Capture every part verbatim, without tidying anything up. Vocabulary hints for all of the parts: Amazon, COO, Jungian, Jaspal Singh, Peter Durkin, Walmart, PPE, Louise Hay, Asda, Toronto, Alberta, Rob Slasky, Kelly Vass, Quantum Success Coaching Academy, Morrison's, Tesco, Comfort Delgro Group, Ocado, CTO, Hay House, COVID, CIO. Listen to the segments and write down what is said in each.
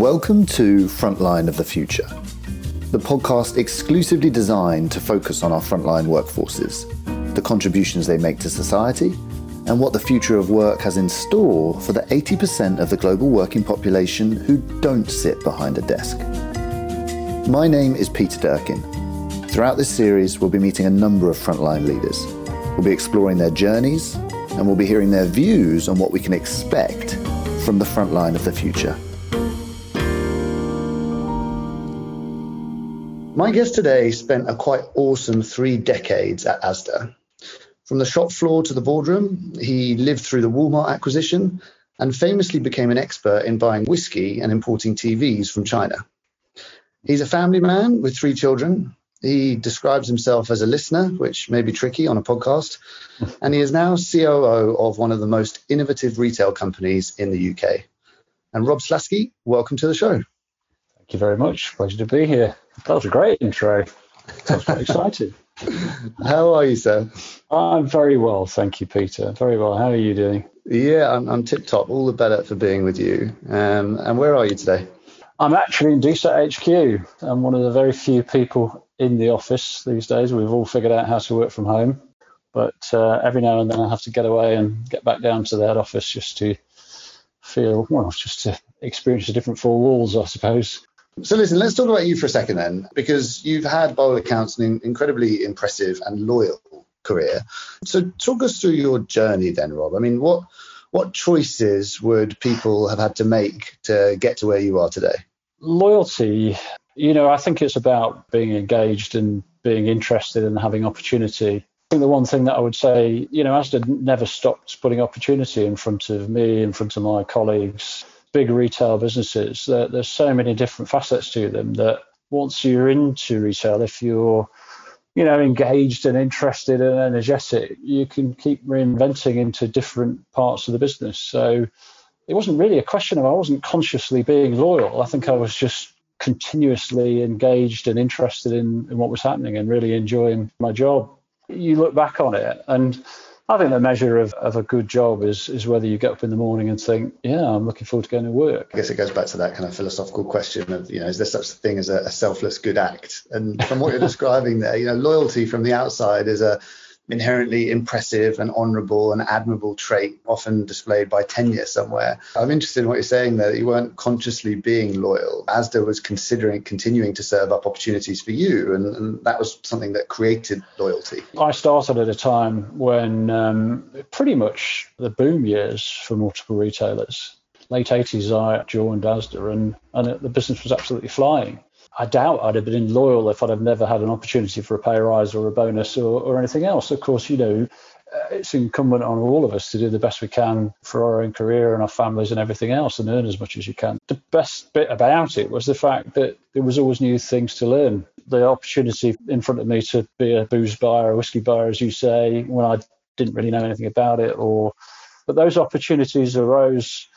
Welcome to Frontline of the Future, the podcast exclusively designed to focus on our frontline workforces, the contributions they make to society, and what the future of work has in store for the eighty percent of the global working population who don't sit behind a desk. My name is Peter Durkin. Throughout this series, we'll be meeting a number of frontline leaders. We'll be exploring their journeys, and we'll be hearing their views on what we can expect from the frontline of the future. My guest today spent a quite awesome three decades at Asda. From the shop floor to the boardroom, he lived through the Walmart acquisition and famously became an expert in buying whiskey and importing T Vs from China. He's a family man with three children. He describes himself as a listener, which may be tricky on a podcast, and he is now C O O of one of the most innovative retail companies in the U K. And Rob Slasky, welcome to the show. Thank you very much. Pleasure to be here. That was a great intro. I was quite excited. How are you, sir? I'm very well, thank you, Peter. Very well. How are you doing? Yeah, I'm, I'm tip-top. All the better for being with you. Um, and where are you today? I'm actually in D S A T H Q. I'm one of the very few people in the office these days. We've all figured out how to work from home, but uh, every now and then I have to get away and get back down to the head office just to feel, well, just to experience the different four walls, I suppose. So listen, let's talk about you for a second then, because you've had, by all accounts, an incredibly impressive and loyal career. So talk us through your journey then, Rob. I mean, what what choices would people have had to make to get to where you are today? Loyalty, you know, I think it's about being engaged and being interested and having opportunity. I think the one thing that I would say, you know, Asda never stopped putting opportunity in front of me, in front of my colleagues. Big retail businesses, there, there's so many different facets to them that once you're into retail, if you're, you know, engaged and interested and energetic, you can keep reinventing into different parts of the business. So it wasn't really a question of I wasn't consciously being loyal. I think I was just continuously engaged and interested in, in what was happening and really enjoying my job. You look back on it and I think the measure of, of a good job is, is whether you get up in the morning and think, yeah, I'm looking forward to going to work. I guess it goes back to that kind of philosophical question of, you know, is there such a thing as a, a selfless good act? And from what you're describing there, you know, loyalty from the outside is a inherently impressive and honourable and admirable trait, often displayed by tenure somewhere. I'm interested in what you're saying there, that you weren't consciously being loyal. Asda was considering continuing to serve up opportunities for you, and, and that was something that created loyalty. I started at a time when um, pretty much the boom years for multiple retailers. Late eighties, I joined Asda, and, and the business was absolutely flying. I doubt I'd have been loyal if I'd have never had an opportunity for a pay rise or a bonus or, or anything else. Of course, you know, it's incumbent on all of us to do the best we can for our own career and our families and everything else and earn as much as you can. The best bit about it was the fact that there was always new things to learn. The opportunity in front of me to be a booze buyer, a whiskey buyer, as you say, when I didn't really know anything about it. or But those opportunities arose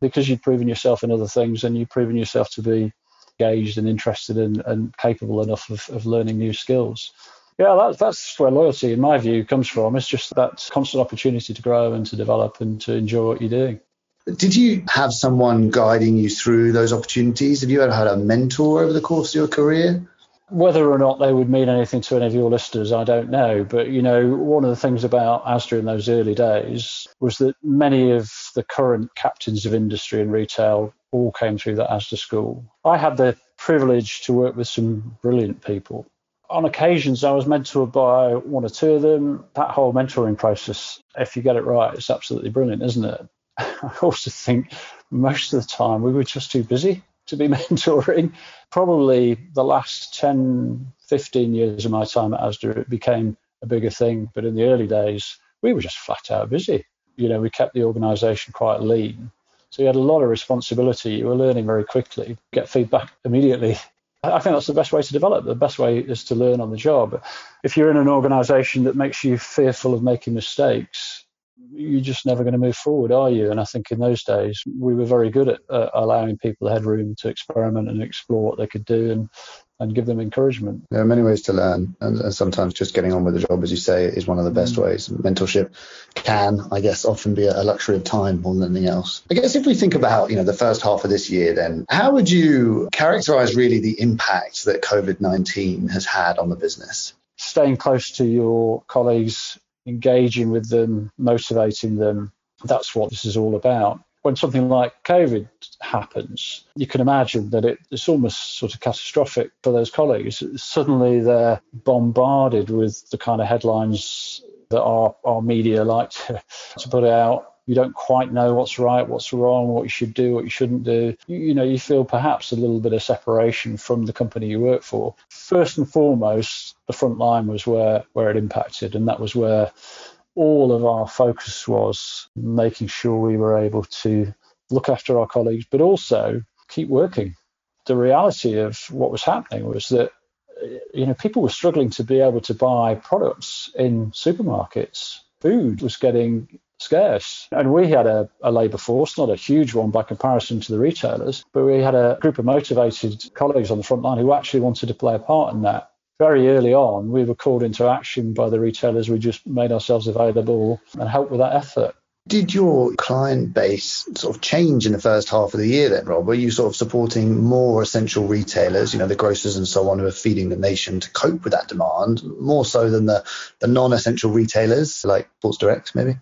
because you'd proven yourself in other things and you'd proven yourself to be engaged and interested and, and capable enough of, of learning new skills. Yeah, that's, that's where loyalty, in my view, comes from. It's just that constant opportunity to grow and to develop and to enjoy what you're doing. Did you have someone guiding you through those opportunities? Have you ever had a mentor over the course of your career? Whether or not they would mean anything to any of your listeners, I don't know. But, you know, one of the things about Asda in those early days was that many of the current captains of industry and retail all came through that Asda school. I had the privilege to work with some brilliant people. On occasions, I was mentored by one or two of them. That whole mentoring process, if you get it right, it's absolutely brilliant, isn't it? I also think most of the time we were just too busy to be mentoring. Probably the last ten, fifteen years of my time at Asda, it became a bigger thing. But in the early days, we were just flat out busy. You know, we kept the organisation quite lean. So you had a lot of responsibility. You were learning very quickly, get feedback immediately. I think that's the best way to develop. The best way is to learn on the job. If you're in an organisation that makes you fearful of making mistakes, you're just never going to move forward, are you? And I think in those days, we were very good at uh, allowing people the headroom to experiment and explore what they could do and, and give them encouragement. There are many ways to learn, and, and sometimes just getting on with the job, as you say, is one of the best mm. ways. Mentorship can, I guess, often be a luxury of time more than anything else. I guess if we think about, you know, the first half of this year, then how would you characterize really the impact that COVID nineteen has had on the business? Staying close to your colleagues, engaging with them, motivating them. That's what this is all about. When something like COVID happens, you can imagine that it, it's almost sort of catastrophic for those colleagues. Suddenly they're bombarded with the kind of headlines that our, our media like to, to put out. You don't quite know what's right, what's wrong, what you should do, what you shouldn't do. You, you know, you feel perhaps a little bit of separation from the company you work for. First and foremost, the front line was where, where it impacted, and that was where all of our focus was, making sure we were able to look after our colleagues, but also keep working. The reality of what was happening was that, you know, people were struggling to be able to buy products in supermarkets. Food was getting scarce. And we had a, a labour force, not a huge one by comparison to the retailers, but we had a group of motivated colleagues on the front line who actually wanted to play a part in that. Very early on, we were called into action by the retailers. We just made ourselves available and helped with that effort. Did your client base sort of change in the first half of the year then, Rob? Were you sort of supporting more essential retailers, you know, the grocers and so on, who are feeding the nation to cope with that demand, more so than the, the non-essential retailers like Sports Direct maybe?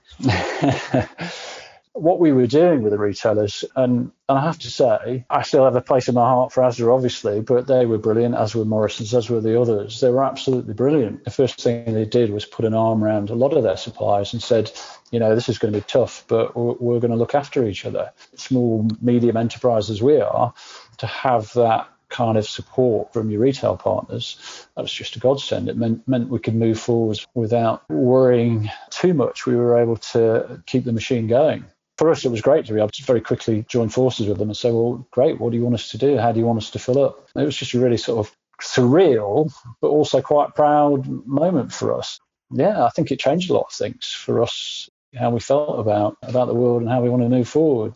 What we were doing with the retailers, and, and I have to say, I still have a place in my heart for Asda, obviously, but they were brilliant, as were Morrison's, as were the others. They were absolutely brilliant. The first thing they did was put an arm around a lot of their suppliers and said, you know, this is going to be tough, but we're, we're going to look after each other. Small, medium enterprises we are, to have that kind of support from your retail partners, that was just a godsend. It meant, meant we could move forward without worrying too much. We were able to keep the machine going. For us, it was great to be able to very quickly join forces with them and say, well, great, what do you want us to do? How do you want us to fill up? It was just a really sort of surreal, but also quite proud moment for us. Yeah, I think it changed a lot of things for us, how we felt about, about the world and how we want to move forward.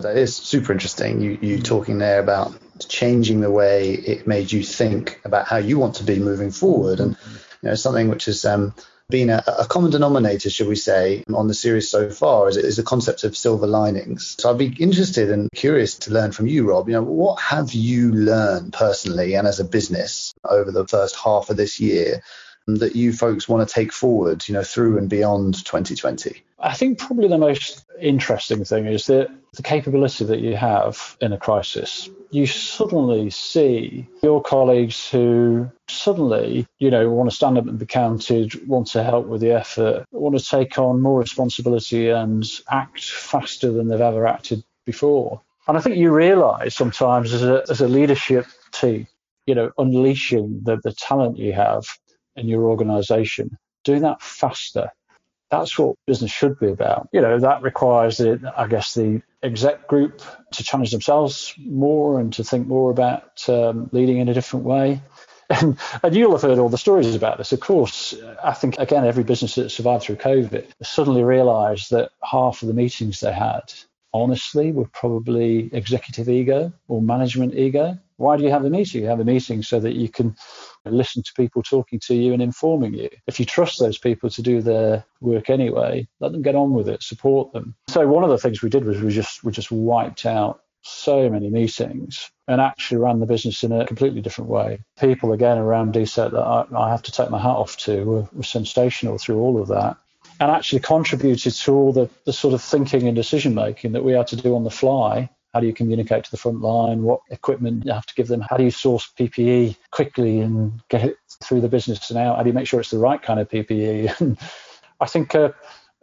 That is super interesting. You, you talking there about changing the way it made you think about how you want to be moving forward. And, you know, something which is... Um, been a, a common denominator, should we say, on the series so far is, is the concept of silver linings. So I'd be interested and curious to learn from you, Rob, you know, what have you learned personally and as a business over the first half of this year that you folks want to take forward, you know, through and beyond twenty twenty? I think probably the most interesting thing is that the capability that you have in a crisis. You suddenly see your colleagues who suddenly, you know, want to stand up and be counted, want to help with the effort, want to take on more responsibility and act faster than they've ever acted before. And I think you realise sometimes as a, as a leadership team, you know, unleashing the, the talent you have in your organisation, doing that faster. That's what business should be about. You know, that requires, the, I guess, the exec group to challenge themselves more and to think more about um, leading in a different way. And, and you'll have heard all the stories about this. Of course, I think, again, every business that survived through COVID suddenly realised that half of the meetings they had, honestly, were probably executive ego or management ego. Why do you have a meeting? You have a meeting so that you can listen to people talking to you and informing you. If you trust those people to do their work anyway, let them get on with it, support them. So one of the things we did was we just we just wiped out so many meetings and actually ran the business in a completely different way. People, again, around D SET that I, I have to take my hat off to were, were sensational through all of that, and actually contributed to all the, the sort of thinking and decision-making that we had to do on the fly. How do you communicate to the front line? What equipment you have to give them? How do you source P P E quickly and get it through the business and out? How do you make sure it's the right kind of P P E? I think uh,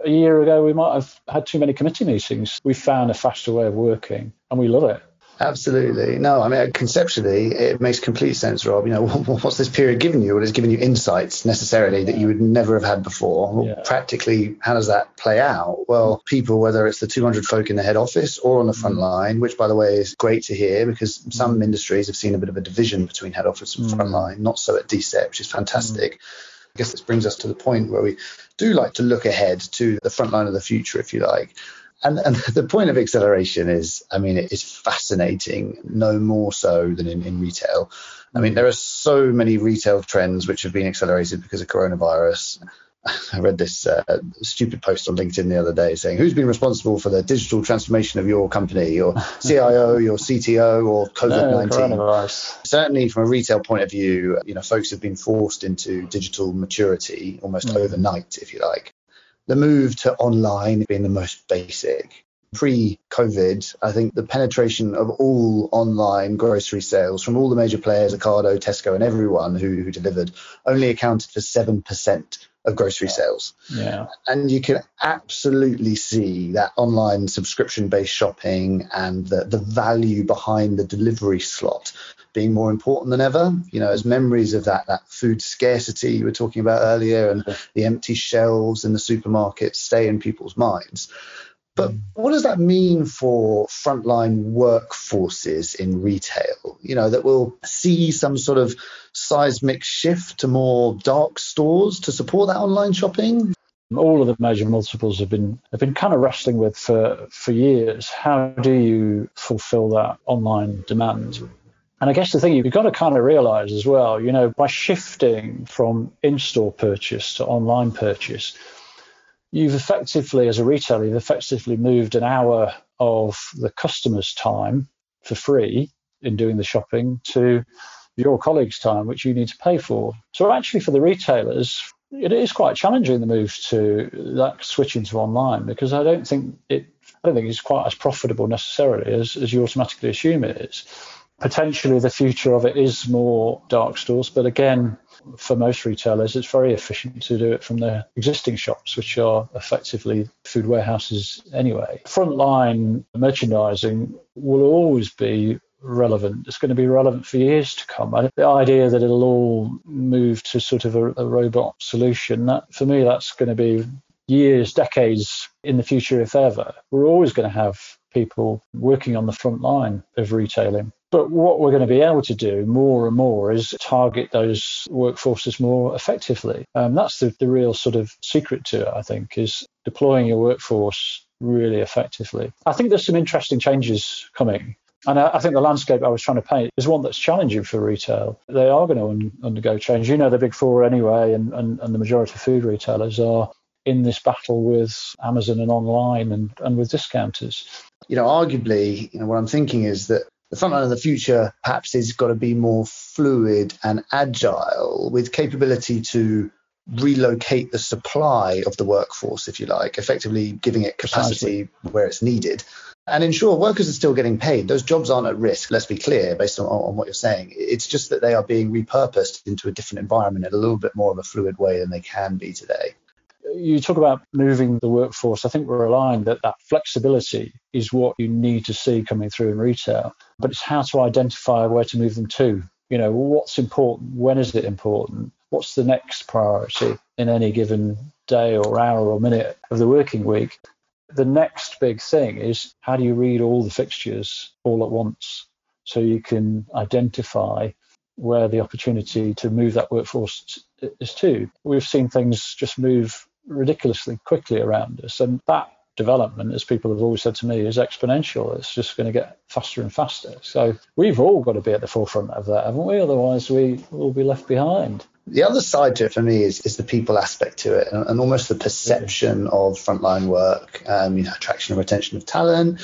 a year ago, we might have had too many committee meetings. We found a faster way of working and we love it. Absolutely. No, I mean, conceptually, it makes complete sense, Rob. You know, what's this period given you? Well, it's given you insights necessarily that you would never have had before. Well, yeah. Practically, how does that play out? Well, people, whether it's the two hundred folk in the head office or on the front mm. line, which, by the way, is great to hear because some industries have seen a bit of a division between head office and mm. front line, not so at D SET, which is fantastic. Mm. I guess this brings us to the point where we do like to look ahead to the front line of the future, if you like. And, and the point of acceleration is, I mean, it is fascinating, no more so than in, in retail. I mean, there are so many retail trends which have been accelerated because of coronavirus. I read this uh, stupid post on LinkedIn the other day saying, who's been responsible for the digital transformation of your company, your C I O, your C T O, or COVID nineteen? No, certainly from a retail point of view, you know, folks have been forced into digital maturity almost mm. overnight, if you like. The move to online being the most basic. Pre-COVID, I think the penetration of all online grocery sales from all the major players, Ocado, Tesco, and everyone who, who delivered, only accounted for seven percent of grocery yeah. sales. Yeah. And you can absolutely see that online subscription-based shopping and the, the value behind the delivery slot being more important than ever, you know, as memories of that, that food scarcity you were talking about earlier and the empty shelves in the supermarkets stay in people's minds. But what does that mean for frontline workforces in retail, you know, that will see some sort of seismic shift to more dark stores to support that online shopping? All of the major multiples have been have been kind of wrestling with for, for years. How do you fulfill that online demand? And I guess the thing you've got to kind of realize as well, you know, by shifting from in-store purchase to online purchase, you've effectively, as a retailer, you've effectively moved an hour of the customer's time for free in doing the shopping to your colleague's time, which you need to pay for. So actually for the retailers, it is quite challenging, the move to that switching to online, because I don't think it I don't think it's quite as profitable necessarily as, as you automatically assume it is. Potentially the future of it is more dark stores, but again, for most retailers, it's very efficient to do it from their existing shops, which are effectively food warehouses anyway. Frontline merchandising will always be relevant. It's going to be relevant for years to come. And the idea that it'll all move to sort of a, a robot solution, that for me, that's going to be years, decades in the future, if ever. We're always going to have people working on the front line of retailing. But what we're going to be able to do more and more is target those workforces more effectively. Um, that's the, the real sort of secret to it, I think, is deploying your workforce really effectively. I think there's some interesting changes coming. And I, I think the landscape I was trying to paint is one that's challenging for retail. They are going to un, undergo change. You know, the big four anyway, and, and, and the majority of food retailers are in this battle with Amazon and online and, and with discounters. You know, arguably, you know, what I'm thinking is that the frontline of the future perhaps has got to be more fluid and agile, with capability to relocate the supply of the workforce, if you like, effectively giving it capacity Precisely. Where it's needed. And ensure workers are still getting paid. Those jobs aren't at risk, let's be clear, based on, on what you're saying. It's just that they are being repurposed into a different environment in a little bit more of a fluid way than they can be today. You talk about moving the workforce. I think we're aligned that that flexibility is what you need to see coming through in retail, but it's how to identify where to move them to. You know, what's important? When is it important? What's the next priority in any given day or hour or minute of the working week? The next big thing is, how do you read all the fixtures all at once so you can identify where the opportunity to move that workforce is to? We've seen things just move ridiculously quickly around us, and that development, as people have always said to me, is exponential. It's just going to get faster and faster. So we've all got to be at the forefront of that, haven't we? Otherwise we will be left behind. The other side to it for me is, is the people aspect to it, and, and almost the perception of frontline work, um, you know, attraction and retention of talent.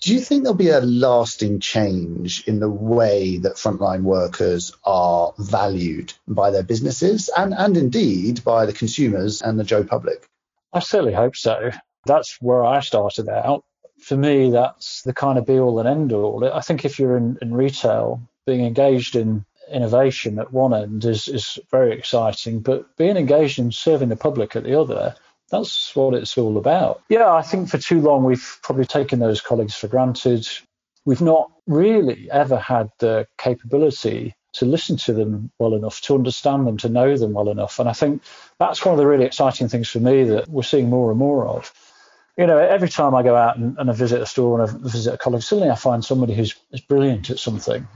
Do you think there'll be a lasting change in the way that frontline workers are valued by their businesses and, and indeed by the consumers and the Joe public? I certainly hope so. That's where I started out. For me, that's the kind of be all and end all. I think if you're in, in retail, being engaged in innovation at one end is, is very exciting, but being engaged in serving the public at the other, that's what it's all about. Yeah, I think for too long, we've probably taken those colleagues for granted. We've not really ever had the capability to listen to them well enough, to understand them, to know them well enough. And I think that's one of the really exciting things for me that we're seeing more and more of. You know, every time I go out and, and I visit a store and I visit a colleague, suddenly I find somebody who's is brilliant at something.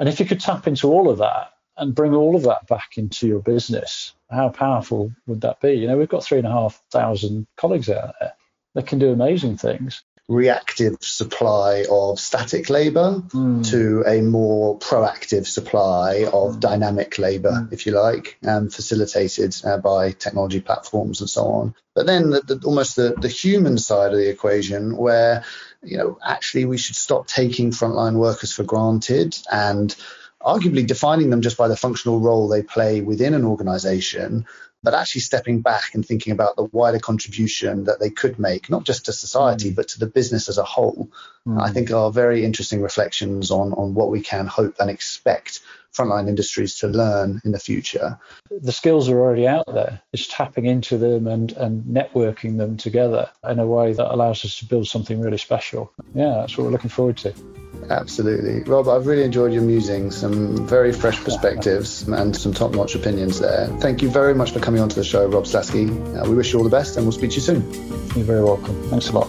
And if you could tap into all of that and bring all of that back into your business, how powerful would that be? You know, we've got three and a half thousand colleagues out there that can do amazing things. reactive supply of static labour mm. to a more proactive supply of mm. dynamic labour, mm. if you like, um, facilitated uh, by technology platforms and so on. But then the, the, almost the, the human side of the equation where, you know, actually we should stop taking frontline workers for granted and arguably defining them just by the functional role they play within an organisation, but actually stepping back and thinking about the wider contribution that they could make, not just to society, but to the business as a whole, mm. I think are very interesting reflections on, on what we can hope and expect frontline industries to learn in the future. The skills are already out there. It's tapping into them and, and networking them together in a way that allows us to build something really special. Yeah, that's what we're looking forward to. Absolutely. Rob, I've really enjoyed your musings, some very fresh perspectives and some top-notch opinions there. Thank you very much for coming onto the show, Rob Slasky. Uh, we wish you all the best and we'll speak to you soon. You're very welcome. Thanks a lot.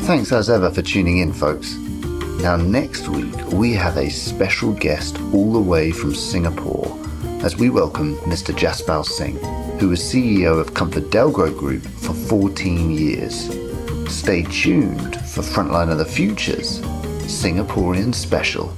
Thanks as ever for tuning in, folks. Now, next week, we have a special guest all the way from Singapore as we welcome Mister Jaspal Singh, who was C E O of Comfort Delgro Group for fourteen years. Stay tuned for Frontline of the Future's Singaporean Special.